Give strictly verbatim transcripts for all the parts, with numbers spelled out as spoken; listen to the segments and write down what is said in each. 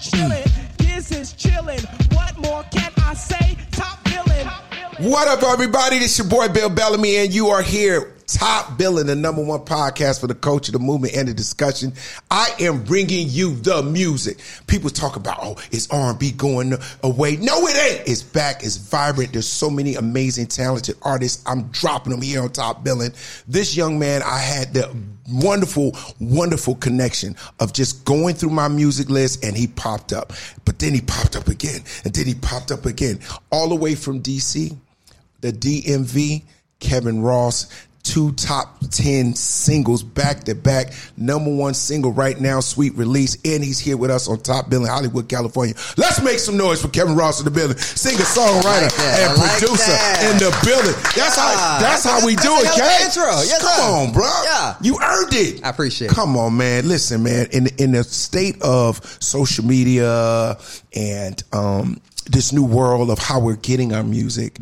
chillin'. This is chillin'. What more can I say? Top Billing. What up, everybody? This your boy Bill Bellamy, and you are here. Top Billing, the number one podcast for the culture, the movement, and the discussion. I am bringing you the music. People talk about, oh, is R and B going away? No, it ain't. It's back. It's vibrant. There's so many amazing, talented artists. I'm dropping them here on Top Billing. This young man, I had the wonderful, wonderful connection of just going through my music list, and he popped up. But then he popped up again, and then he popped up again. All the way from D C, the D M V, Kevin Ross, two top ten singles back to back. Number one single right now, Sweet Release. And he's here with us on Top Billing, Hollywood, California. Let's make some noise for Kevin Ross in the building. Singer, songwriter, like and like producer that. In the building. That's yeah. how that's, that's how we that's do it, K. Yes, Come sir. on, bro. Yeah. You earned it. I appreciate it. Come on, man. Listen, man. In in the state of social media and um this new world of how we're getting our music,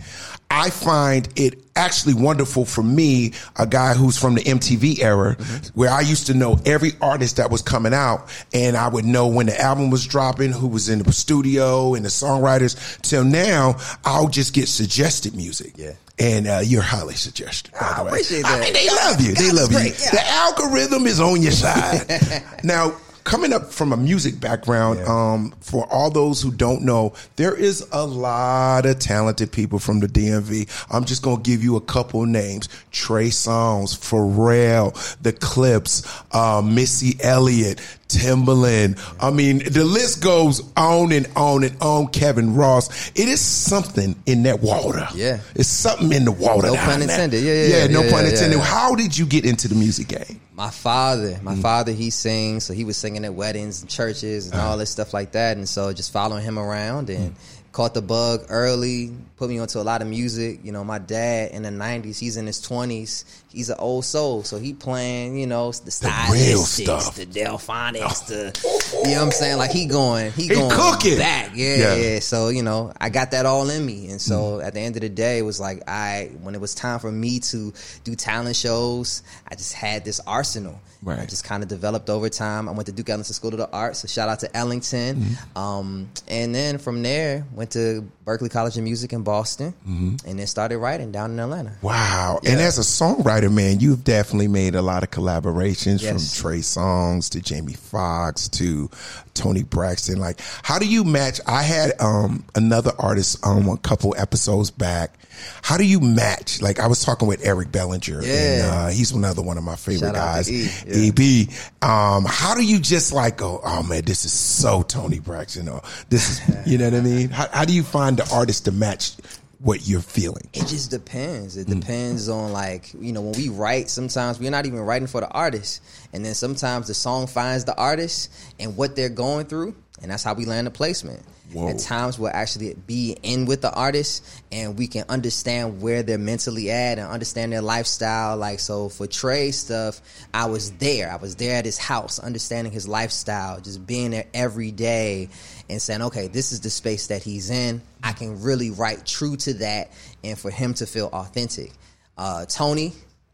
I find it actually wonderful for me, a guy who's from the M T V era, mm-hmm. where I used to know every artist that was coming out, and I would know when the album was dropping, who was in the studio, and the songwriters. Till now, I'll just get suggested music. Yeah. And uh, you're highly suggested, by the way. I appreciate that. I mean, they love you. They love you. Yeah. The algorithm is on your side. Now, coming up from a music background, yeah. um, for all those who don't know, there is a lot of talented people from the D M V. I'm just going to give you a couple names. Trey Songz, Pharrell, The Clips, uh, Missy Elliott, Timbaland. I mean, the list goes on and on and on. Kevin Ross. It is something in that water. Yeah. It's something in the water. No pun intended. Yeah, yeah, yeah, yeah, no yeah, pun yeah, intended. Yeah. How did you get into the music game? My father. My mm. father, he sings. So he was singing at weddings and churches and uh-huh. all this stuff like that. And so just following him around and mm. caught the bug early, put me onto a lot of music. You know, my dad in the nineties, he's in his twenties. He's an old soul. So he playing, you know, the stylistics, the, the Delphonics, the, you know what I'm saying? Like he going, he, he going cooking. back. Yeah, yeah, yeah. So, you know, I got that all in me. And so mm. at the end of the day, it was like, I, when it was time for me to do talent shows, I just had this arsenal. Right. I just kind of developed over time. I went to Duke Ellington School of the Arts. So shout out to Ellington. Mm-hmm. Um, and then from there, went to Berklee College of Music in Boston, mm-hmm. and then started writing down in Atlanta. Wow. Yeah. And as a songwriter, man, you've definitely made a lot of collaborations, yes. from Trey Songz to Jamie Foxx to Tony Braxton. Like, how do you match? I had um, another artist um, a couple episodes back. How do you match? Like, I was talking with Eric Bellinger, yeah. and uh, he's another one of my favorite Shout guys. Yeah. E B, um, how do you just like go, oh man, this is so Tony Braxton, or this is, you know what I mean? How, how do you find the artist to match what you're feeling? It just depends. It mm. depends on, like, you know, when we write, sometimes we're not even writing for the artist. And then sometimes the song finds the artist and what they're going through. And that's how we land the placement. Whoa. At times we'll actually be in with the artist and we can understand where they're mentally at and understand their lifestyle. Like, so for Trey stuff, I was there. I was there at his house, understanding his lifestyle, just being there every day and saying, okay, this is the space that he's in. I can really write true to that and for him to feel authentic. Uh, Tony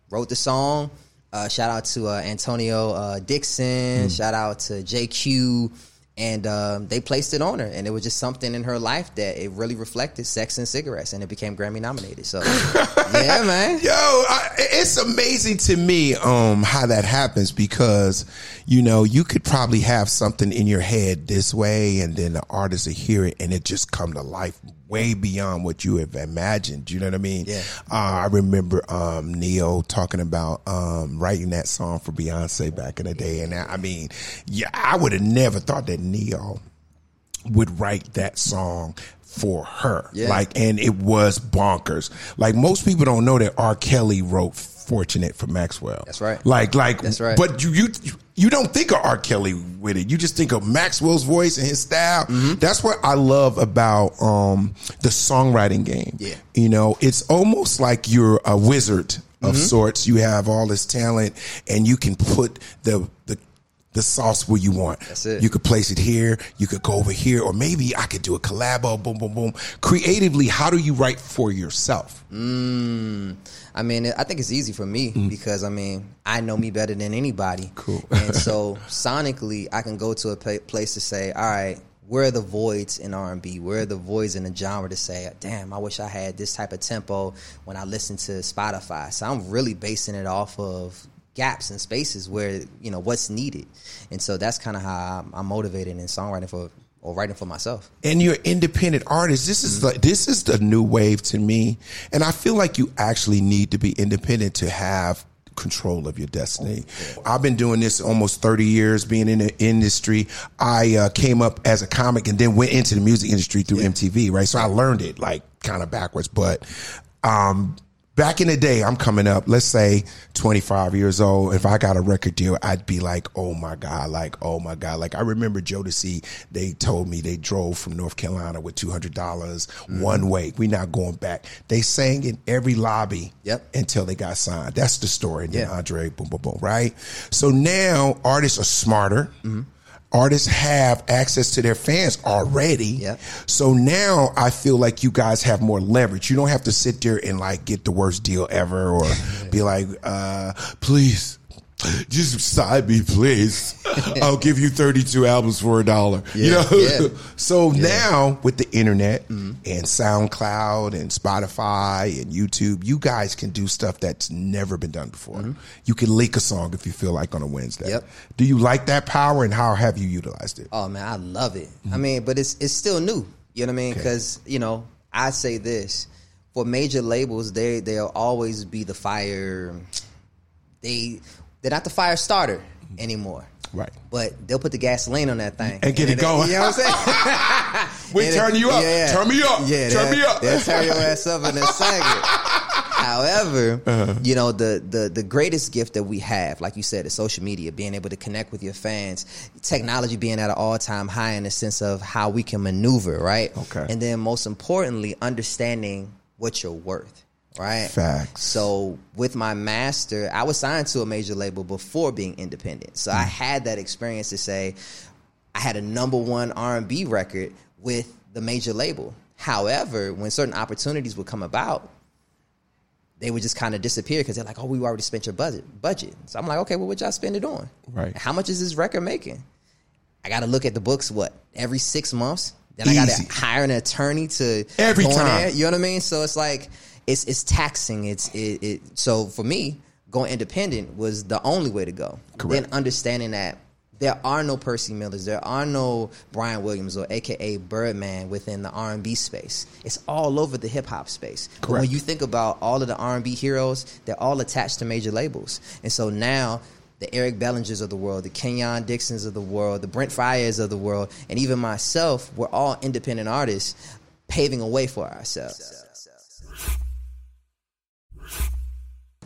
wrote the song. Uh, shout out to uh, Antonio uh, Dixon. Mm. Shout out to J Q. And um, they placed it on her, and it was just something in her life that it really reflected sex and cigarettes, and it became Grammy nominated. So, yeah, man. Yo, I, it's amazing to me um, how that happens because, you know, you could probably have something in your head this way, and then the artist will hear it, and it just come to life way beyond what you have imagined. You know what I mean? Yeah. Uh, I remember um, Neil talking about um, writing that song for Beyonce back in the day. And I, I mean, yeah, I would have never thought that Neil would write that song for her. Yeah. Like, and it was bonkers. Like, most people don't know that R. Kelly wrote Fortunate for Maxwell. That's right. Like, like, that's right. But you, you, you don't think of R. Kelly with it. You just think of Maxwell's voice and his style. Mm-hmm. That's what I love about um, the songwriting game. Yeah. You know, it's almost like you're a wizard of mm-hmm. sorts. You have all this talent and you can put the, the, the sauce where you want. That's it. You could place it here. You could go over here. Or maybe I could do a collabo. Boom, boom, boom. Creatively, how do you write for yourself? Mm, I mean, I think it's easy for me mm. because, I mean, I know me better than anybody. Cool. And so sonically, I can go to a place to say, all right, where are the voids in R and B? Where are the voids in the genre to say, damn, I wish I had this type of tempo when I listen to Spotify? So I'm really basing it off of gaps and spaces where, you know, what's needed. And so that's kind of how I'm, I'm motivated in songwriting for or writing for myself. And you're an independent artist. This is like, this is the new wave to me. And I feel like you actually need to be independent to have control of your destiny. I've been doing this almost thirty years, being in the industry. I uh, came up as a comic and then went into the music industry through yeah. M T V, right? So I learned it like kind of backwards. But um, back in the day, I'm coming up, let's say twenty-five years old. If I got a record deal, I'd be like, oh my God, like, oh my God. Like I remember Jodeci, they told me they drove from North Carolina with two hundred dollars mm. one way. We're not going back. They sang in every lobby yep. until they got signed. That's the story. And yeah. then Andre, boom, boom, boom, right? So now artists are smarter. Mm-hmm. Artists have access to their fans already. Yep. So now I feel like you guys have more leverage. You don't have to sit there and like get the worst deal ever or be like, uh, please, just sign me, please. I'll give you thirty-two albums for a dollar. Yeah, you know? Yeah. So yeah. now with the internet mm-hmm. and SoundCloud and Spotify and YouTube, you guys can do stuff that's never been done before. Mm-hmm. You can leak a song if you feel like on a Wednesday. Yep. Do you like that power and how have you utilized it? Oh man, I love it. Mm-hmm. I mean, but it's it's still new. You know what I mean? Because okay. you know, I say this for major labels, they they'll always be the fire. They. They're not the fire starter anymore. Right. But they'll put the gasoline on that thing. And get and it going. You know what I'm saying? We turn you up. Yeah. Turn me up. Yeah, turn me up. They'll turn your ass up in a second. However, uh-huh. you know, the, the, the greatest gift that we have, like you said, is social media, being able to connect with your fans, technology being at an all-time high in the sense of how we can maneuver, right? Okay. And then most importantly, understanding what you're worth. Right. Facts. So with my master, I was signed to a major label before being independent. So mm. I had that experience to say I had a number one R and B record with the major label. However, when certain opportunities would come about, they would just kind of disappear because they're like, oh, we already spent your budget. budget. So I'm like, okay, well, what y'all spend it on? Right. How much is this record making? I got to look at the books, what, every six months? Then Easy. I got to hire an attorney to every go time. On there, you know what I mean? So it's like... It's it's taxing. It's it, it. So for me, going independent was the only way to go. Correct. Then understanding that there are no Percy Millers, there are no Brian Williams or A K A Birdman within the R and B space. It's all over the hip hop space. Correct. But when you think about all of the R and B heroes, they're all attached to major labels, and so now. The Eric Bellingers of the world, the Kenyon Dixons of the world, the Brent Fryers of the world, and even myself, we're all independent artists paving a way for ourselves.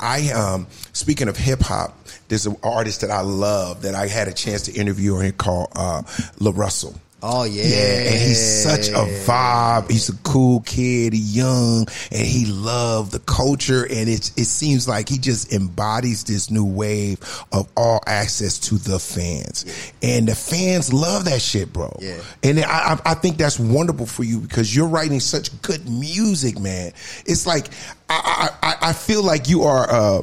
I, um, speaking of hip hop, there's an artist that I love that I had a chance to interview her called uh, La Russell. Oh, yeah. Yeah, and he's such a vibe. He's a cool kid. He's young, and he loved the culture, and it, it seems like he just embodies this new wave of all access to the fans. Yeah. And the fans love that shit, bro. Yeah. And I, I think that's wonderful for you because you're writing such good music, man. It's like I, I, I feel like you are... Uh,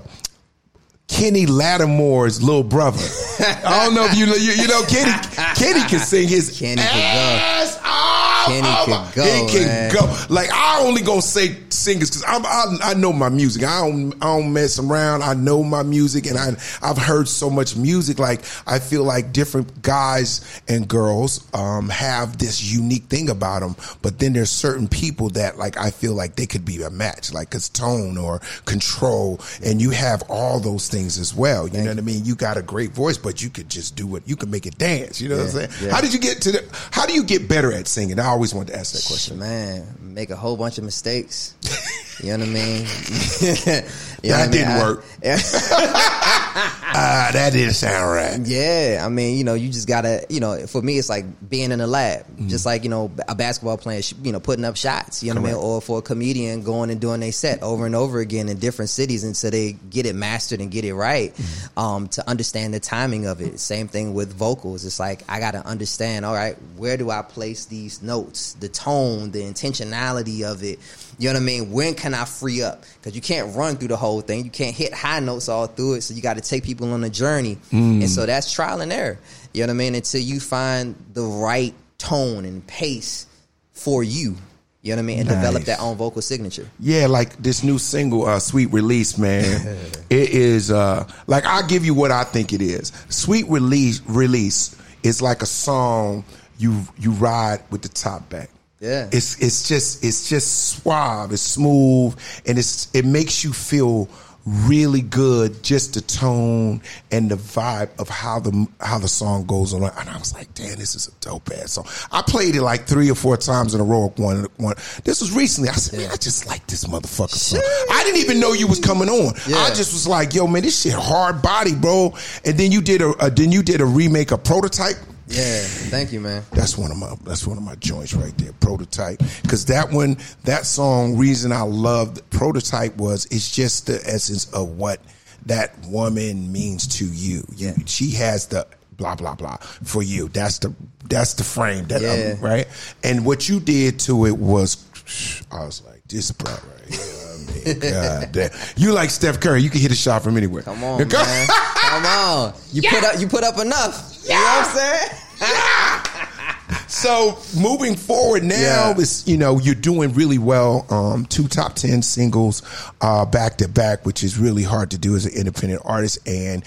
Kenny Lattimore's little brother. I don't know if you know, you, you know Kenny. Kenny can sing his Kenny ass off. Kenny oh, can go. He can man. go. Like I only gonna say singers because I'm. I, I know my music. I don't. I don't mess around. I know my music, and I. I've heard so much music. Like I feel like different guys and girls um, have this unique thing about them. But then there's certain people that like I feel like they could be a match, like it's tone or control, and you have all those things. Things as well, you Thank know what I mean. You got a great voice, but you could just do it. You can make it dance. You know yeah, what I'm saying? Yeah. How did you get to? The, how do you get better at singing? I always wanted to ask that question. Man, make a whole bunch of mistakes. You know what I mean? you know that what didn't I, work. uh, that didn't sound right. Yeah, I mean, you know, you just gotta, you know, for me, it's like being in the lab, mm-hmm. just like you know, a basketball player, you know, putting up shots. You know Correct. What I mean? Or for a comedian going and doing their set over and over again in different cities until they get it mastered and get it right um, to understand the timing of it. Same thing with vocals. It's like I got to understand, all right, where do I place these notes, the tone, the intentionality of it. You know what I mean? When can I free up? Because you can't run through the whole thing. You can't hit high notes all through it. So you got to take people on a journey. Mm. And so that's trial and error. You know what I mean? Until you find the right tone and pace for you. You know what I mean? And nice. Develop their own vocal signature. Yeah, like this new single, uh, Sweet Release, man. It is, uh, like, I'll give you what I think it is. Sweet Release Release is like a song you you ride with the top back. Yeah. It's it's just it's just suave, it's smooth, and it's it makes you feel really good, just the tone and the vibe of how the how the song goes on. And I was like, damn, this is a dope ass song. I played it like three or four times in a row. One, one. This was recently. I said, man, I just like this motherfucker song. I didn't even know you was coming on. Yeah. I just was like, yo, man, this shit hard body, bro. And then you did a, a then you did a remake of Prototype. Yeah, thank you, man. That's one of my that's one of my joints right there, Prototype. Because that one, that song, reason I loved Prototype was it's just the essence of what that woman means to you. Yeah, she has the blah blah blah for you. That's the that's the frame that yeah. I'm right. And what you did to it was, I was like, this bro right here. God damn. You like Steph Curry. You can hit a shot from anywhere. Come on, Come, man. Come on. You yeah. put up you put up enough. Yeah. You know what I'm saying? Yeah. So moving forward now yeah. is, you know, you're doing really well. Um, two top ten singles uh, back to back, which is really hard to do as an independent artist. And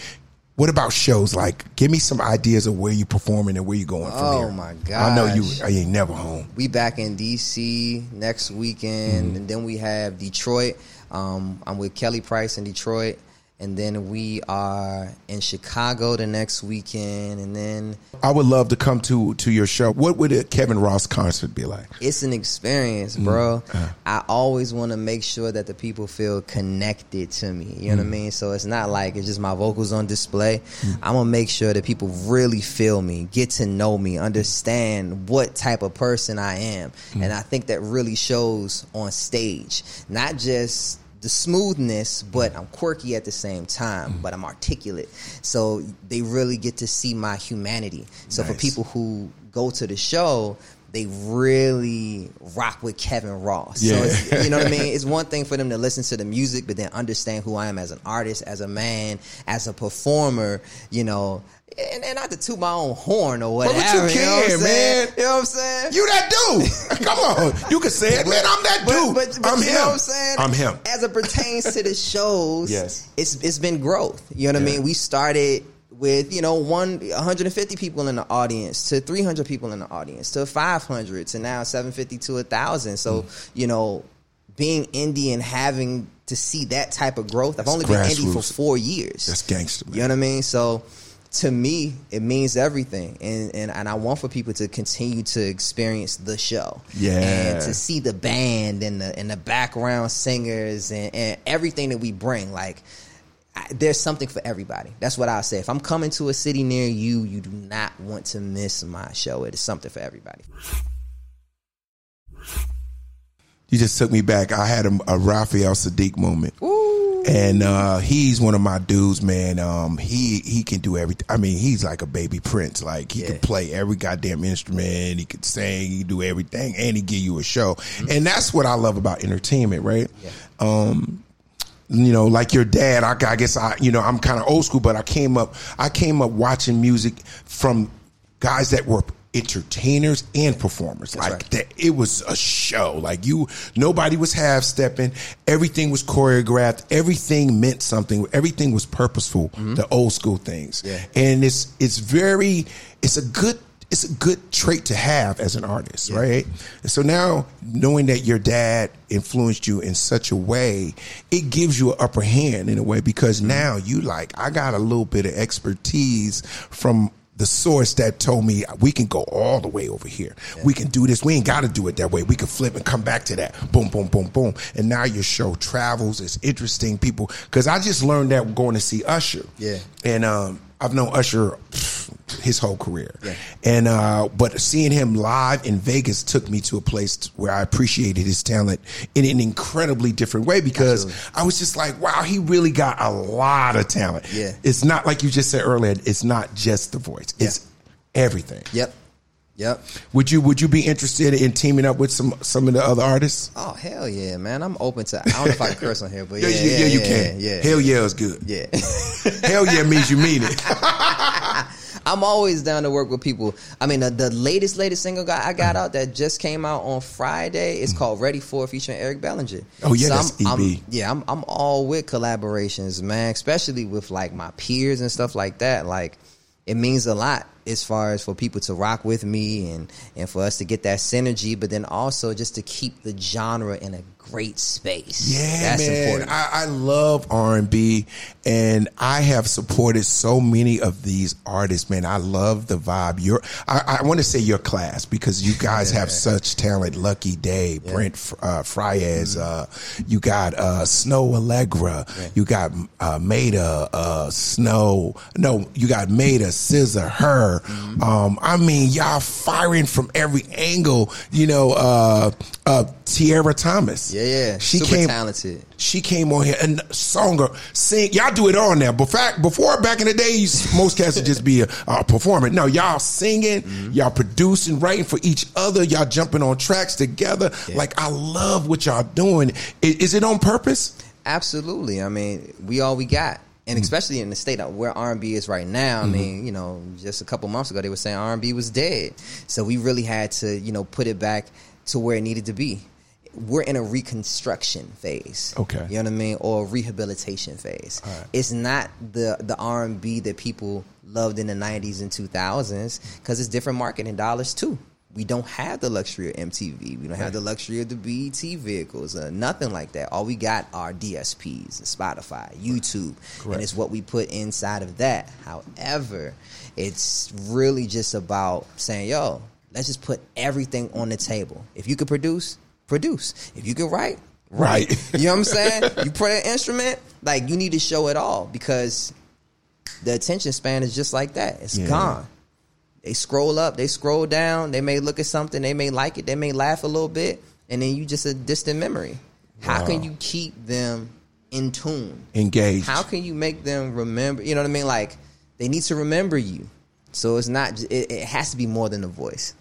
what about shows? Like, give me some ideas of where you're performing and where you're going from oh here. Oh, my God! I know you, you ain't never home. We back in D C next weekend, mm-hmm. and then we have Detroit. Um, I'm with Kelly Price in Detroit. And then we are in Chicago the next weekend. And then I would love to come to, to your show. What would a Kevin Ross concert be like? It's an experience, bro. Mm. Uh. I always want to make sure that the people feel connected to me. You know mm. what I mean? So it's not like it's just my vocals on display. Mm. I'm going to make sure that people really feel me, get to know me, understand what type of person I am. Mm. And I think that really shows on stage, not just the smoothness, but I'm quirky at the same time, mm. but I'm articulate. So they really get to see my humanity. So nice. For people who go to the show, they really rock with Kevin Ross. Yeah. So it's, you know what I mean? It's one thing for them to listen to the music, but then understand who I am as an artist, as a man, as a performer, you know, and, and not to toot my own horn or whatever. But what you care, you know man. You know what I'm saying? You that dude. Come on. You can say it, man. I'm that dude. But, but, but I'm you him. Know what I'm saying? I'm him. As it pertains to the shows, yes. it's it's been growth. You know what yeah. I mean? We started with, you know, one, one hundred fifty people in the audience to three hundred people in the audience to five hundred to now seven fifty to one thousand. So, mm. you know, being indie and having to see that type of growth. I've That's only been indie for four years. That's gangster, man. You know what I mean? So to me, it means everything. And, and and I want for people to continue to experience the show. Yeah. And to see the band and the and the background singers and, and everything that we bring. Like, I, there's something for everybody. That's what I'll say. If I'm coming to a city near you, you do not want to miss my show. It is something for everybody. You just took me back. I had a, a Raphael Sadiq moment. Ooh. And uh, he's one of my dudes, man. Um, he he can do everything. I mean, he's like a baby Prince. Like, he yeah. can play every goddamn instrument. He can sing. He can do everything. And he give you a show. Mm-hmm. And that's what I love about entertainment, right? Yeah. Um, you know, like your dad, I, I guess, I you know, I'm kind of old school, but I came up, I came up watching music from guys that were entertainers and performers. That's like right. that, it was a show. Like you, nobody was half stepping. Everything was choreographed. Everything meant something. Everything was purposeful. Mm-hmm. The old school things, yeah. and it's it's very it's a good it's a good trait to have as an artist, yeah. right? And so now knowing that your dad influenced you in such a way, it gives you an upper hand in a way because mm-hmm. now you like I got a little bit of expertise from the source that told me we can go all the way over here. Yeah. We can do this. We ain't got to do it that way. We can flip and come back to that. Boom, boom, boom, boom. And now your show travels. It's interesting, people. Because I just learned that going to see Usher. Yeah. And um, I've known Usher his whole career. Yeah. And uh, but seeing him live in Vegas took me to a place where I appreciated his talent in an incredibly different way because absolutely. I was just like, wow, he really got a lot of talent. Yeah. It's not like you just said earlier. It's not just the voice. Yeah. It's everything. Yep. Yep. Would you Would you be interested in teaming up with some some of the other artists? Oh hell yeah, man! I'm open to. I don't know if I can curse on here, but yeah, yeah, yeah, yeah, yeah you yeah, can. Yeah, hell yeah, yeah is good. Yeah. Hell yeah means you mean it. I'm always down to work with people. I mean, the, the latest, latest single I got out that just came out on Friday is called Ready For, featuring Eric Bellinger. Oh, yeah, so that's I'm, E B. I'm, yeah, I'm, I'm all with collaborations, man, especially with, like, my peers and stuff like that. Like, it means a lot as far as for people to rock with me and, and for us to get that synergy, but then also just to keep the genre in a great space. Yeah, that's man. important. I, I love R and B, and I have supported so many of these artists, man. I love the vibe. You're, I, I want to say your class, because you guys yeah. have such talent. Lucky Day, yeah. Brent uh, Frias, mm-hmm. uh, you got uh, Snow Allegra, yeah. you got uh, Maida, uh, Snow, no, you got Maida, S Z A, her. Mm-hmm. Um, I mean, y'all firing from every angle. You know, uh, uh, Tiara Thomas. Yeah, yeah. She Super came, talented. She came on here and songer, sing. Y'all do it on there. Before, before back in the days, most cats would just be a, a performer. No, y'all singing, mm-hmm. y'all producing, writing for each other. Y'all jumping on tracks together. Yeah. Like, I love what y'all doing. Is, is it on purpose? Absolutely. I mean, we all we got. And especially in the state of where R and B is right now, I mean, mm-hmm. you know, just a couple months ago, they were saying R and B was dead. So we really had to, you know, put it back to where it needed to be. We're in a reconstruction phase. Okay. You know what I mean? Or a rehabilitation phase. All right. It's not the, the R and B that people loved in the nineties and two thousands, because it's different marketing dollars, too. We don't have the luxury of M T V. We don't have the luxury of the B E T vehicles, uh, nothing like that. All we got are D S Ps, Spotify, YouTube, Correct. and it's what we put inside of that. However, it's really just about saying, yo, let's just put everything on the table. If you could produce, produce. If you could write, write. Right. You know what I'm saying? You play an instrument, like, you need to show it all, because the attention span is just like that. It's yeah. gone. They scroll up, they scroll down, they may look at something, they may like it, they may laugh a little bit, and then you just a distant memory. How wow. can you keep them in tune? Engaged. How can you make them remember? You know what I mean? Like, they need to remember you. So it's not, it, it has to be more than a voice.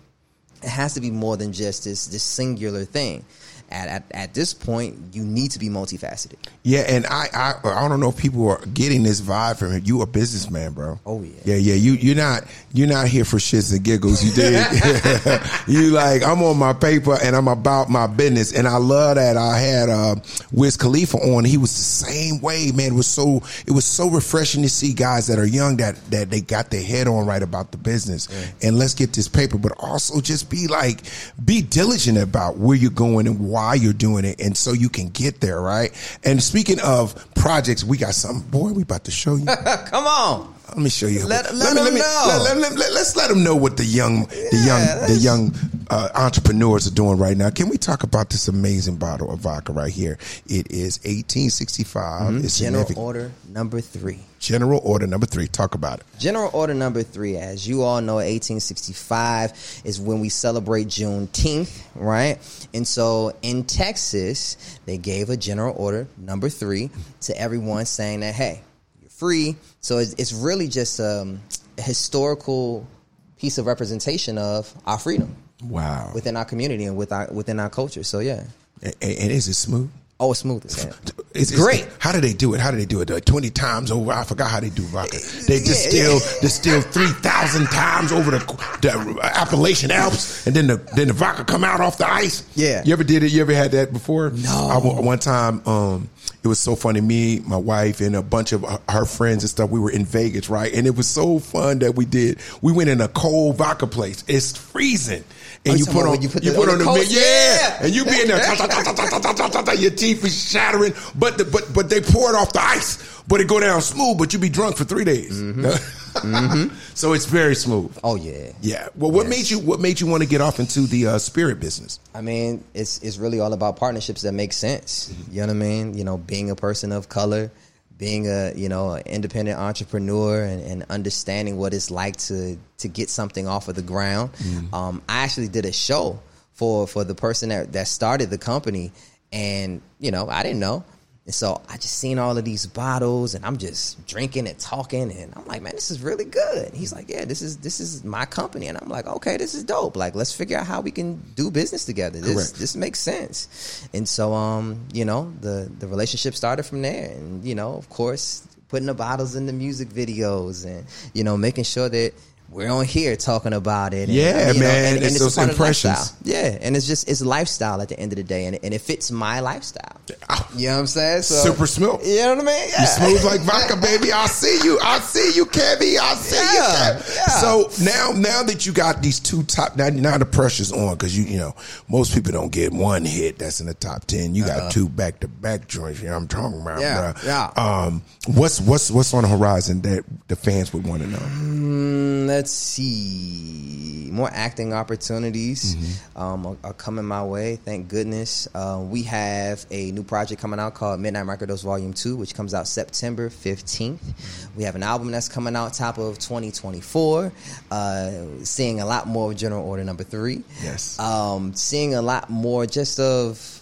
It has to be more than just this, this singular thing. At, at at this point, you need to be multifaceted. Yeah, and I, I I don't know if people are getting this vibe from him. You a businessman, bro. Oh yeah, yeah, yeah. You you're not you're not here for shits and giggles. You dig? You like, I'm on my paper and I'm about my business, and I love that. I had uh, Wiz Khalifa on. He was the same way, man. It was so it was so refreshing to see guys that are young that that they got their head on right about the business, yeah. and let's get this paper, but also just be like be diligent about where you're going and why. Why you're doing it, and so you can get there, right? And speaking of projects, we got something. Boy, we about to show you. Come on, let me show you. Let, let, let me, them let me, know. Let, let, let, let, let's let them know what the young, the yeah, young, the young uh, entrepreneurs are doing right now. Can we talk about this amazing bottle of vodka right here? It is eighteen sixty-five. Mm-hmm. It's General Order Number Three. General Order Number Three. Talk about it. General Order Number Three, as you all know, eighteen sixty-five is when we celebrate Juneteenth, right? And so in Texas, they gave a General Order Number Three to everyone, saying that, hey, you're free. So it's, it's really just um, a historical piece of representation of our freedom. Wow. Within our community and with our, within our culture. So, yeah. And, and is it smooth? Oh, it's smooth as hell. It's, it's great. It's, how do they do it? How do they do it? Like twenty times over. I forgot how they do vodka. They distill yeah. distill three thousand times over the, the Appalachian Alps, and then the then the vodka come out off the ice. Yeah. You ever did it? You ever had that before? No. I, one time, um, it was so funny. Me, my wife, and a bunch of her friends and stuff. We were in Vegas, right? And it was so fun that we did. We went in a cold vodka place. It's freezing. And oh, you, put on, you put you the, put on the, the yeah. yeah, and you be in there, ta, ta, ta, ta, ta, ta, ta, ta, your teeth is shattering, but the, but but they pour it off the ice, but it go down smooth, but you be drunk for three days. Mm-hmm. mm-hmm. So it's very smooth. Oh yeah, yeah. Well, what yes. made you what made you want to get off into the uh, spirit business? I mean, it's it's really all about partnerships that make sense. Mm-hmm. You know what I mean? You know, being a person of color, being a you know an independent entrepreneur, and, and understanding what it's like to to get something off of the ground. Mm-hmm. Um, I actually did a show for for the person that, that started the company, and you know I didn't know, and so I just seen all of these bottles, and I'm just drinking and talking, and I'm like, man, this is really good. And he's like, yeah, this is this is my company, and I'm like, okay, this is dope. Like, let's figure out how we can do business together. This Correct. this makes sense, and so um you know the the relationship started from there, and you know of course putting the bottles in the music videos, and you know making sure that we're on here talking about it. And, yeah, you know, man. And, and it's, it's those impressions. Yeah, and it's just, it's lifestyle at the end of the day, and, and it fits my lifestyle. You know what I'm saying? So, super smooth. You know what I mean? Yeah. You smooth like vodka, baby. I see you. I see you, Kevy. I see yeah. you, Kevy. Yeah. So now, now that you got these two top, now, now the pressure's on, because you, you know, most people don't get one hit that's in the top ten. You got uh-huh. two back to back joints. You know what I'm talking about, yeah, bro. Yeah. Um, what's what's what's on the horizon that the fans would want to know? Mm, let's see, more acting opportunities mm-hmm. um, are, are coming my way. Thank goodness. Uh, we have a new project coming out called Midnight Microdose Volume two, which comes out September fifteenth. We have an album that's coming out top of twenty twenty-four. Uh, seeing a lot more of General Order Number Three. Yes. Um, seeing a lot more just of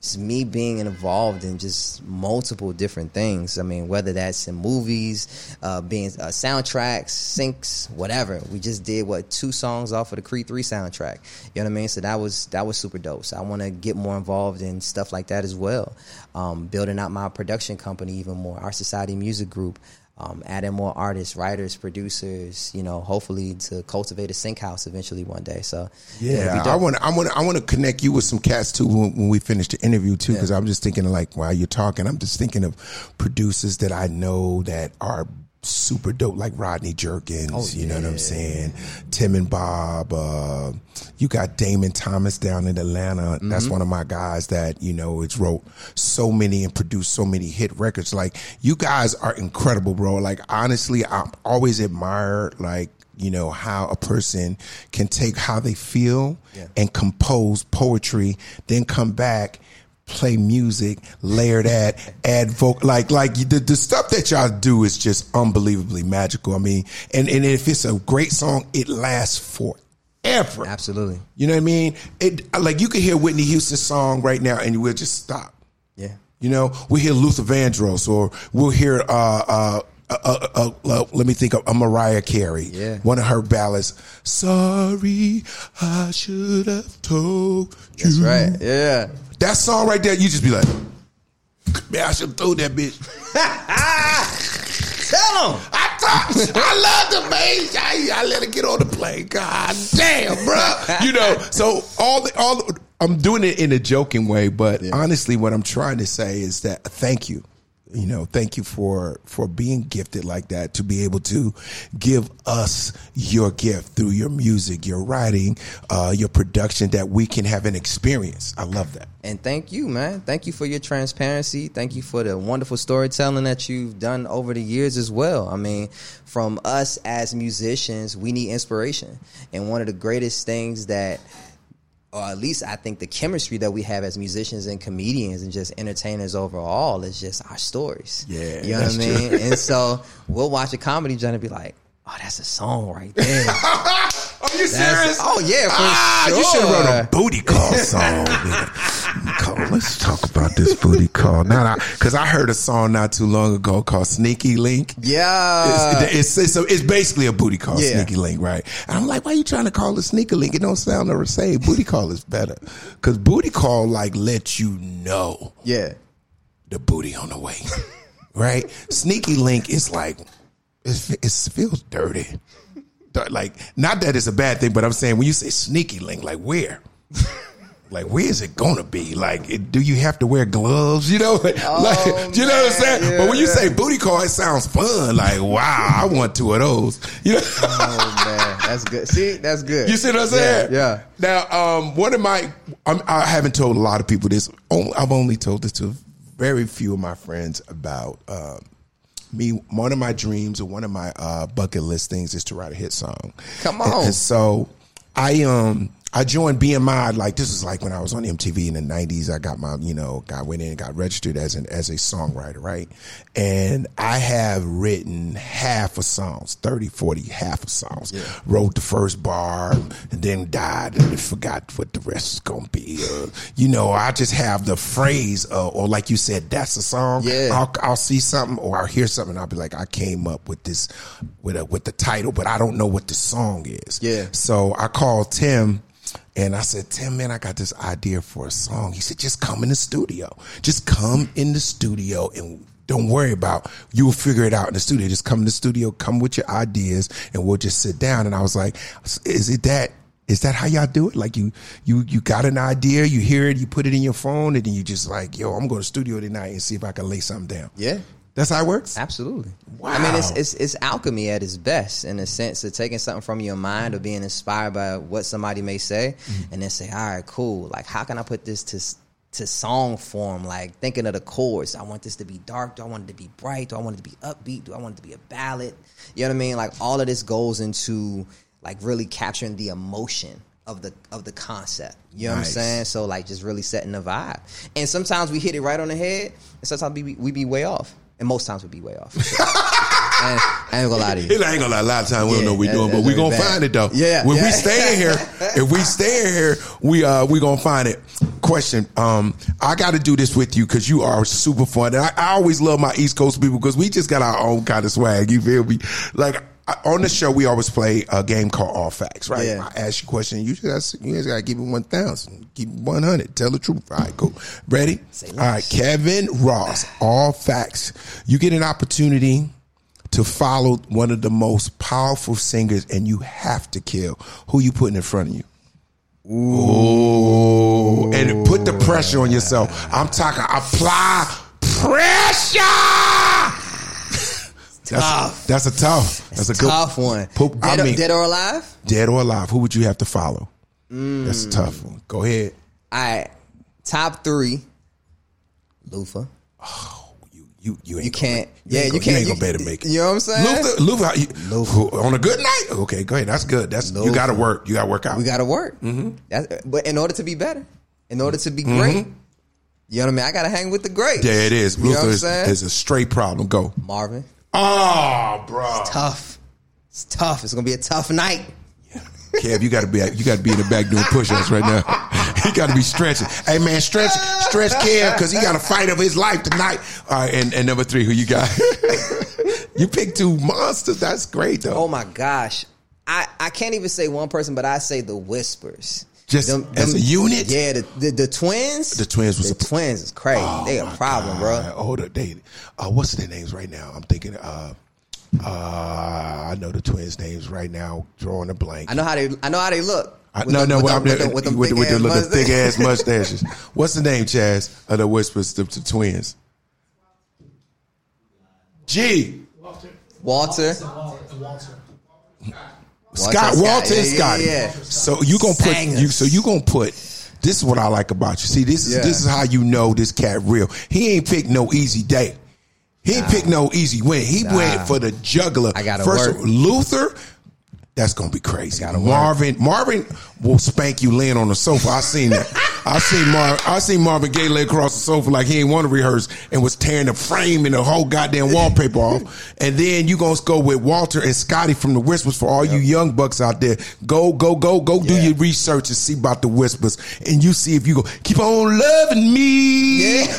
just me being involved in just multiple different things. I mean, whether that's in movies, uh, being uh, soundtracks, syncs, whatever. We just did, what, two songs off of the Creed three soundtrack. You know what I mean? So that was that was super dope. So I want to get more involved in stuff like that as well. Um, building out my production company even more, Our Society Music Group. Um, adding more artists, writers, producers, you know, hopefully to cultivate a sync house eventually one day. So yeah, I want to, I want to, I want to connect you with some cats too when, when we finish the interview too, because yeah. I'm just thinking like while you're talking, I'm just thinking of producers that I know that are super dope, like Rodney Jerkins. Oh, yeah. You know what I'm saying? Tim and Bob. Uh, you got Damon Thomas down in Atlanta. Mm-hmm. That's one of my guys that, you know, it's wrote so many and produced so many hit records. Like, you guys are incredible, bro. Like, honestly, I always admire, like, you know, how a person can take how they feel yeah. and compose poetry, then come back, play music, layer that, add vocal, like like the, the stuff that y'all do is just unbelievably magical. I mean, and, and if it's a great song, it lasts forever. Absolutely. You know what I mean? It like you can hear Whitney Houston's song right now and we'll just stop. Yeah. You know, we hear Luther Vandross, or we'll hear uh uh Uh, uh, uh, uh, let me think of uh, Mariah Carey. Yeah. One of her ballads. Sorry, I should have told That's you. That's right. Yeah. That song right there, you just be like, man, I should have told that bitch. Tell him. I thought, I love the bass. I, I let her get on the plane. God damn, bro. You know, so all the, all the, I'm doing it in a joking way, but yeah. honestly, what I'm trying to say is that thank you. You know, thank you for, for being gifted like that, to be able to give us your gift through your music, your writing, uh, your production, that we can have an experience. I love that. And thank you, man. Thank you for your transparency. Thank you for the wonderful storytelling that you've done over the years as well. I mean, from us as musicians, we need inspiration. And one of the greatest things that, or at least I think the chemistry that we have as musicians and comedians and just entertainers overall is just our stories. Yeah, you know what I mean? True. And so we'll watch a comedy joint and be like, oh, that's a song right there. Are you that's serious? A, oh, yeah, for ah, sure. You should have wrote a booty call song. Cole, let's talk about this booty call. Because I heard a song not too long ago called Sneaky Link. Yeah. It's, it's, it's, a, it's basically a booty call, yeah. Sneaky Link, right? And I'm like, why are you trying to call it Sneaky Link? It don't sound the same. Booty call is better. Because booty call, like, lets you know. Yeah. The booty on the way. Right? Sneaky Link is like, It, it feels dirty. Like, not that it's a bad thing, but I'm saying when you say sneaky link, like where? Like, where is it gonna be? Like, it, do you have to wear gloves? You know, like, oh, you know man. What I'm saying? Yeah, but when you yeah. say booty call, it sounds fun. Like, wow, I want two of those. You know? Oh man, that's good. See, that's good. You see what I'm saying? Yeah. yeah. Now, um, one of my, I'm, I haven't told a lot of people this. I've only told this to very few of my friends about. Um, Me, one of my dreams or one of my uh, bucket list things is to write a hit song. Come on! And, and so, I um I joined B M I. Like, this is like when I was on M T V in the nineties. I got my you know got went in and got registered as an as a songwriter, right? And I have written half of songs, thirty, forty, half of songs. Yeah. Wrote the first bar and then died and forgot what the rest is gonna be. Uh, you know, I just have the phrase, uh, or like you said, that's a song. Yeah. I'll, I'll see something or I'll hear something. And I'll be like, I came up with this with a, with the title, but I don't know what the song is. Yeah. So I called Tim. And I said, Tim, man, I got this idea for a song. He said, just come in the studio. Just come in the studio and Don't worry about, you'll figure it out in the studio. Just come in the studio, come with your ideas, and we'll just sit down. And I was like, is it that, is that how y'all do it? Like you, you, you got an idea, you hear it, you put it in your phone, and then you just like, yo, I'm going to the studio tonight and see if I can lay something down. Yeah. That's how it works? Absolutely. Wow. I mean, it's, it's it's alchemy at its best, in a sense of taking something from your mind or being inspired by what somebody may say, mm-hmm. and then say, all right, cool. Like, how can I put this to to song form? Like, thinking of the chords. I want this to be dark. Do I want it to be bright? Do I want it to be upbeat? Do I want it to be a ballad? You know what I mean? Like, all of this goes into, like, really capturing the emotion of the of the concept. You know nice. What I'm saying? So, like, just really setting the vibe. And sometimes we hit it right on the head, and sometimes we, we be way off. And most times we be way off. I ain't gonna lie to you. I ain't gonna lie. A lot of times we yeah, don't know what we're doing, but we gonna bad. find it though. Yeah. When yeah. we stay in here, if we stay in here, we uh we gonna find it. Question. Um, I got to do this with you because you are super fun, and I, I always love my East Coast people because we just got our own kind of swag. You feel me? Like. On the show, we always play a game called All Facts, right? Yeah. I ask you a question. You just got to give me one thousand. Give me one hundred. Tell the truth. All right, cool. Ready? Say All right, Kevin Ross, All Facts. You get an opportunity to follow one of the most powerful singers, and you have to kill. Who you putting in front of you? Ooh. Ooh. And put the pressure on yourself. I'm talking apply pressure. That's, that's a tough. That's, that's a tough good, one. Poop, dead, I mean, dead or alive? Dead or alive. Who would you have to follow? Mm. That's a tough one. Go ahead. All right. Top three. Luther. Oh, you you you ain't you can't. Make, you yeah, ain't you gonna, can't. You ain't gonna better make it. You know what I'm saying? Luther. Luther, you, Luther. On a good night. Okay, go ahead. That's good. That's Luther. You got to work. You got to work out. We got to work. Mm-hmm. That's, but in order to be better, in order to be mm-hmm. great. You know what I mean? I got to hang with the greats. Yeah, it is. You Luther know what is, is a straight problem. Go. Marvin. Oh, bro. It's tough. It's tough. It's going to be a tough night. Yeah. Kev, you got to be you got to be in the back doing push-ups right now. He got to be stretching. Hey, man, stretch stretch Kev because he got a fight of his life tonight. All right, and, and number three, who you got? You picked two monsters. That's great, though. Oh, my gosh. I, I can't even say one person, but I say the Whispers. Just them, as them, a unit? Yeah, the, the, the twins. The twins was the a, twins is crazy. Oh, they a problem, God. Bro. Hold up, they. Uh, what's their names right now? I'm thinking. Uh, uh, I know the twins' names right now. Drawing a blank. I know how they. I know how they look. I, no, the, no, with, I'm, the, with, the, with, with their little thick ass mustaches. What's the name, Chaz? Of the Whispers, the, the twins. G. Walter. Walter. Walter. Walter Scott, Scott, Walter yeah, Scott. Yeah, yeah, yeah. So you gonna put you, so you gonna put. This is what I like about you. See, this is yeah. this is how you know this cat real. He ain't picked no easy day. He nah. ain't picked no easy win. He nah. went for the juggler. I gotta First, work. Luther. That's gonna be crazy. Marvin, work. Marvin will spank you laying on the sofa. I seen that. I seen Mar. I seen Marvin Gaye lay across the sofa like he ain't want to rehearse and was tearing the frame and the whole goddamn wallpaper off. And then you gonna go with Walter and Scotty from the Whispers for all yep. you young bucks out there. Go, go, go, go. Yeah. Do your research and see about the Whispers, and you see if you go keep on loving me. Yeah.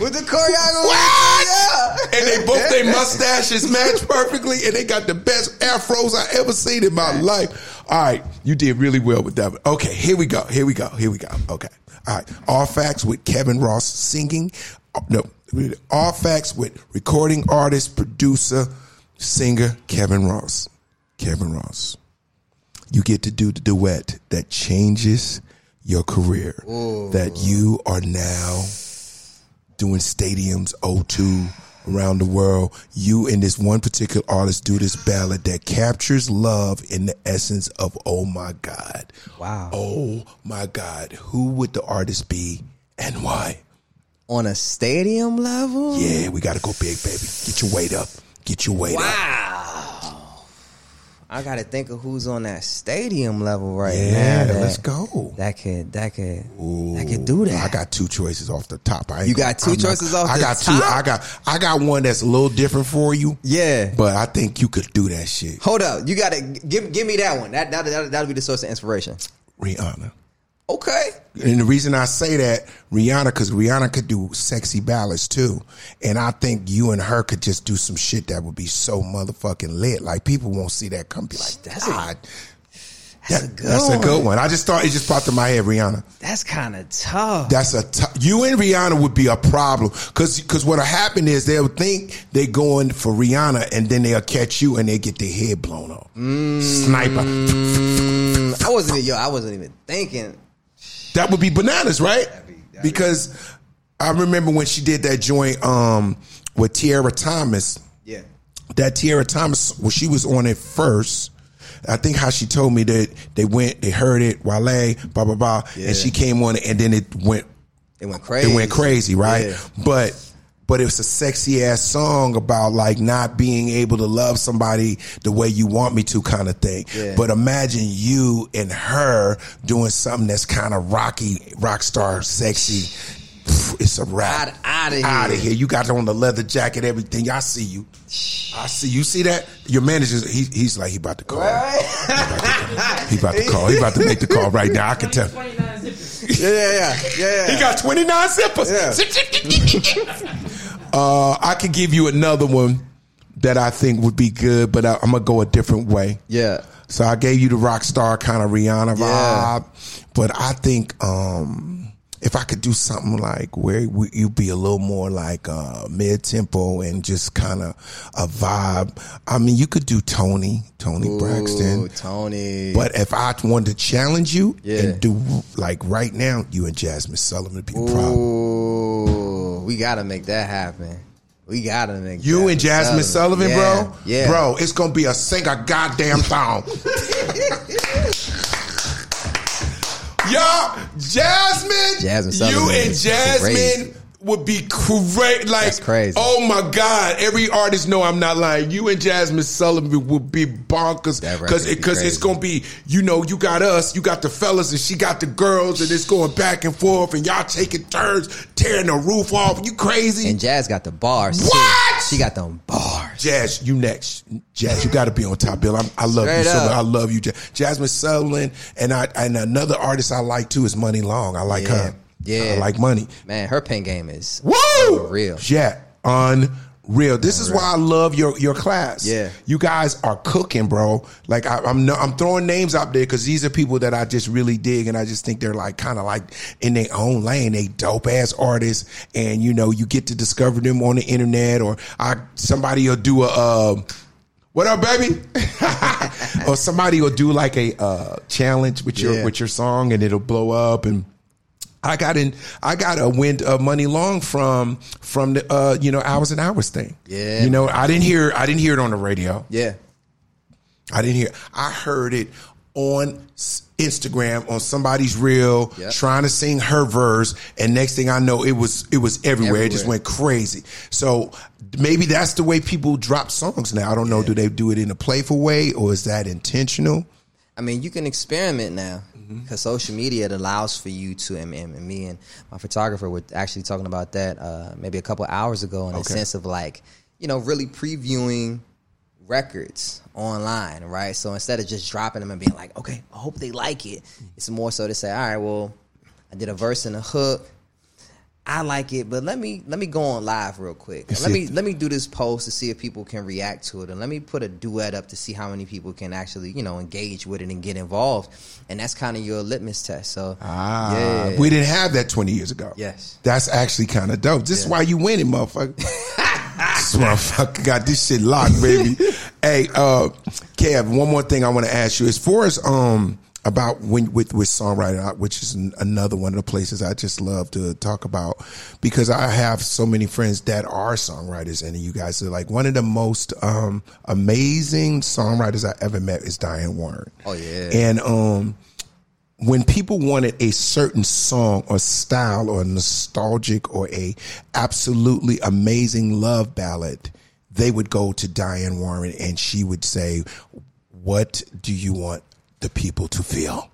With the choreography, what? Yeah. And they both their mustaches match perfectly, and they got the best afros I ever seen in my life. All right, you did really well with that. Okay, here we go. Here we go. Here we go. Okay. All right. All Facts with Kevin Ross singing. No, All Facts with recording artist, producer, singer Kevin Ross. Kevin Ross. You get to do the duet that changes your career. Ooh. That you are now doing stadiums, O two, around the world. You and this one particular artist do this ballad that captures love in the essence of, oh my God. Wow. Oh my God. Who would the artist be and why? On a stadium level? Yeah, we got to go big, baby. Get your weight up. Get your weight wow. up. Wow. I got to think of who's on that stadium level right yeah, now. Yeah, let's go. That could, that could, Ooh, that could do that. I got two choices off the top. I ain't you got gonna, two I'm choices not, off I the got top? Two, I got I got one that's a little different for you. Yeah. But I think you could do that shit. Hold up. You got to, give give me that one. That, that, that, that'll be the source of inspiration. Rihanna. Okay. And the reason I say that, Rihanna, because Rihanna could do sexy ballads too. And I think you and her could just do some shit that would be so motherfucking lit. Like people won't see that come be like, God. That's, that, a, good that's a good one. I just thought it just popped in my head, Rihanna. That's kind of tough. That's a t- You and Rihanna would be a problem, because because what'll happen is they'll think they're going for Rihanna, and then they'll catch you and they get their head blown off. Mm. Sniper. I wasn't yo. I wasn't even thinking. That would be bananas, right? That'd be, that'd because be. I remember when she did that joint um, with Tiara Thomas. Yeah. That Tiara Thomas, well, she was on it first. I think how she told me that they went, they heard it, Wale, blah, blah, blah, yeah. and she came on it, and then it went... It went crazy. It went crazy, right? Yeah. But but it was a sexy-ass song about, like, not being able to love somebody the way you want me to kind of thing. Yeah. But imagine you and her doing something that's kind of rocky, rock star, sexy. It's a wrap. Out of here. Out of here. You got on the leather jacket, everything. I see you. I see you. See that? Your manager's, he, he's like, he about to call. Right? He about to call. He about to make the call right now. I can tell. Yeah, yeah, yeah. yeah, yeah. He got twenty-nine zippers. Yeah. uh, I could give you another one that I think would be good, but I, I'm going to go a different way. Yeah. So I gave you the rock star kind of Rihanna yeah. vibe, but I think... um if I could do something like where we, you'd be a little more like uh, mid-tempo and just kind of a vibe. I mean, you could do Tony, Tony Ooh, Braxton. Tony. But if I wanted to challenge you yeah. and do like right now, you and Jasmine Sullivan would be Ooh, a problem. We got to make that happen. We got to make You Jasmine and Jasmine Sullivan, Sullivan yeah, bro? Yeah. Bro, it's going to be a singer goddamn thong. Y'all, Jasmine, Jasmine you and Jasmine crazy. Would be cra- like, That's crazy. Oh my God! Every artist know I'm not lying. You and Jasmine Sullivan would be bonkers because because it, it's gonna be you know you got us, you got the fellas, and she got the girls, and it's going back and forth, and y'all taking turns tearing the roof off. You crazy? And Jazz got the bars. What? Too. She got them bars. Jazz, you next. Jazz, you got to be on Top Bill. I'm, I love Straight you so much. I love you, Jazz. Jasmine Sullivan, and I and another artist I like too is Muni Long. I like yeah. her. Yeah, I like money. Man, her pen game is Woo! Unreal. Yeah, unreal. This unreal. Is why I love your, your class. Yeah, you guys are cooking, bro. Like I, I'm no, I'm throwing names out there because these are people that I just really dig, and I just think they're like kind of like in their own lane. They dope ass artists, and you know you get to discover them on the internet, or I somebody will do a. Uh, What up, baby? Or somebody will do like a uh, challenge with your yeah. with your song, and it'll blow up. And I got in. I got a wind of Muni Long from from the uh, you know hours and hours thing. Yeah, you know I didn't hear. I didn't hear it on the radio. Yeah, I didn't hear. I heard it on Instagram on somebody's reel yep. trying to sing her verse, and next thing I know, it was it was everywhere. everywhere. It just went crazy. So maybe that's the way people drop songs now. I don't know. Yeah. Do they do it in a playful way, or is that intentional? I mean, you can experiment now. Because social media, it allows for you to, and, and, and me and my photographer were actually talking about that uh, maybe a couple of hours ago in okay. the sense of like, you know, really previewing records online, right? So instead of just dropping them and being like, okay, I hope they like it, it's more so to say, all right, well, I did a verse and a hook. I like it, but let me let me go on live real quick. Let me let me do this post to see if people can react to it, and let me put a duet up to see how many people can actually, you know, engage with it and get involved. And that's kind of your litmus test. So ah, yeah, yeah, yeah. we didn't have that twenty years ago. Yes, that's actually kind of dope. This yeah. is why you winning, motherfucker. This motherfucker got this shit locked, baby. Hey, uh, Kev, one more thing I want to ask you as far as um. about when with, with songwriting, which is another one of the places I just love to talk about because I have so many friends that are songwriters, and you guys are like one of the most um, amazing songwriters I ever met is Diane Warren. Oh yeah. And um, when people wanted a certain song or style or nostalgic or a absolutely amazing love ballad, they would go to Diane Warren, and she would say, "What do you want the people to feel?"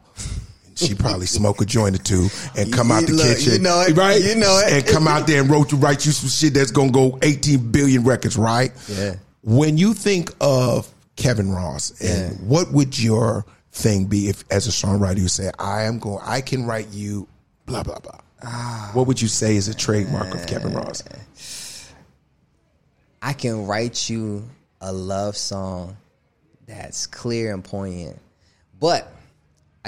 She probably smoke a joint or two and come you, out the look, kitchen, you know it, right? You know it, and come out there and wrote, write you some shit that's gonna go eighteen billion records, right? Yeah. When you think of Kevin Ross, and yeah. what would your thing be if, as a songwriter, you say, "I am going, I can write you blah blah blah." Ah, what would you say is a trademark of Kevin Ross? I can write you a love song that's clear and poignant. But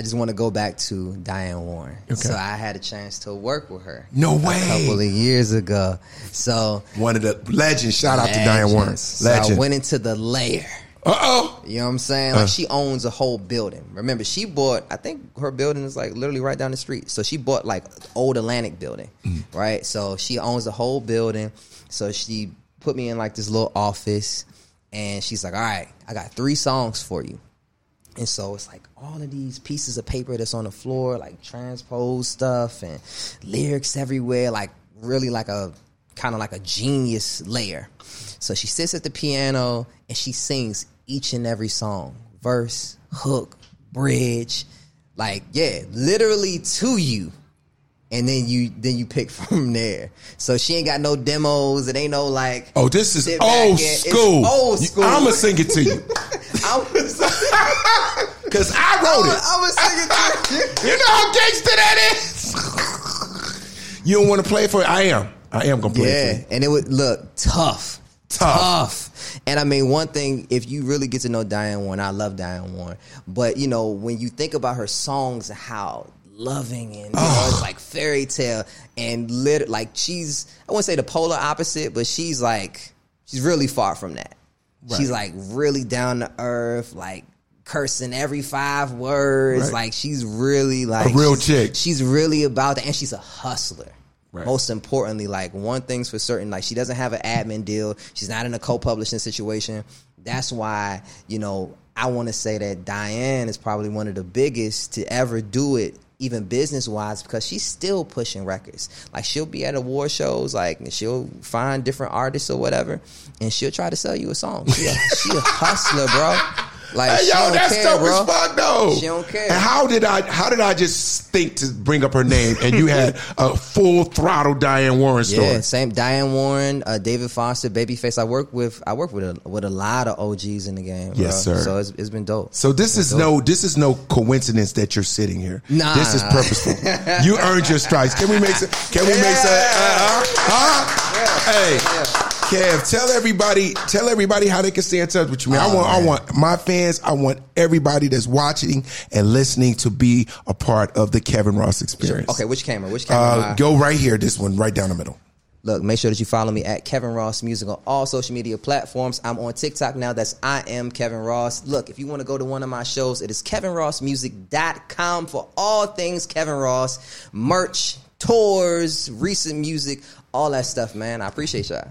I just want to go back to Diane Warren. Okay. So I had a chance to work with her. No way. A couple of years ago. So one of the legends. Shout legends. out to Diane Warren. Legend. So I went into the lair. Uh-oh. You know what I'm saying? Like uh. she owns a whole building. Remember, she bought, I think her building is like literally right down the street. So she bought like old Atlantic building, mm. right? So she owns the whole building. So she put me in like this little office and she's like, all right, I got three songs for you. And so it's like all of these pieces of paper that's on the floor, like transposed stuff and lyrics everywhere, like really like a kind of like a genius layer. So she sits at the piano and she sings each and every song, verse, hook, bridge, like, yeah, literally to you. And then you then you pick from there. So she ain't got no demos. It ain't no like. Oh, this is old school. Old school. I'm gonna sing it to you. Because I wrote it. I'm gonna sing it to you. You know how gangster that is. You don't want to play for it. I am. I am gonna play yeah, it for you. Yeah, and it would look tough, tough, tough. And I mean, one thing, if you really get to know Diane Warren, I love Diane Warren. But you know, when you think about her songs, how. Loving and you know, it's like fairy tale and lit like she's I wouldn't say the polar opposite, but she's like she's really far from that. Right. She's like really down to earth, like cursing every five words. Right. Like she's really like a real she's, chick. She's really about that, and she's a hustler. Right. Most importantly, like one thing's for certain, like she doesn't have an admin deal. She's not in a co-publishing situation. That's why you know I want to say that Diane is probably one of the biggest to ever do it. Even business-wise, because she's still pushing records. Like, she'll be at award shows, like, and she'll find different artists or whatever, and she'll try to sell you a song. She a, she a hustler, bro. Like, hey, yo, that's dope as fuck, though. She don't care. And how did I how did I just think to bring up her name, and you had a full-throttle Diane Warren story? Yeah, same. Diane Warren, uh, David Foster, Babyface. I work with I work with a, with a lot of O Gs in the game. Yes, bro. Sir. So it's, it's been dope. So this is dope. no this is no coincidence that you're sitting here. Nah, this is purposeful. You earned your stripes. Can we make some? Can we yeah. make some? Uh, huh? Yeah. Hey, yeah. Kev, tell everybody, tell everybody how they can stay in touch with you. Man, oh, I want, man. I want my fans, I want everybody that's watching and listening to be a part of the Kevin Ross experience. Okay, which camera? Which camera? Uh, go right here. This one, right down the middle. Look, make sure that you follow me at Kevin Ross Music on all social media platforms. I'm on TikTok now. That's I am Kevin Ross. Look, if you want to go to one of my shows, it is kevin ross music dot com for all things Kevin Ross, merch, tours, recent music, all that stuff, man. I appreciate y'all.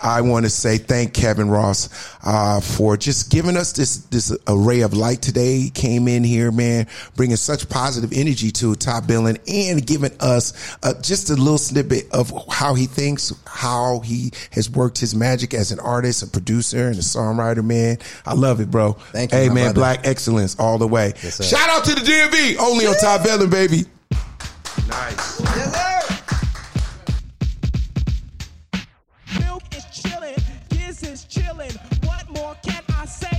I want to say thank Kevin Ross uh, for just giving us this this array of light today. He came in here, man, bringing such positive energy to Top Billing and giving us uh, just a little snippet of how he thinks, how he has worked his magic as an artist, a producer, and a songwriter, man. I love it, bro. Thank you. Hey, man, brother. Black excellence all the way. Yes, shout out to the D M V, only on Top Billing, baby. Nice. Yes, sir. Chillin', this is chillin', what more can I say?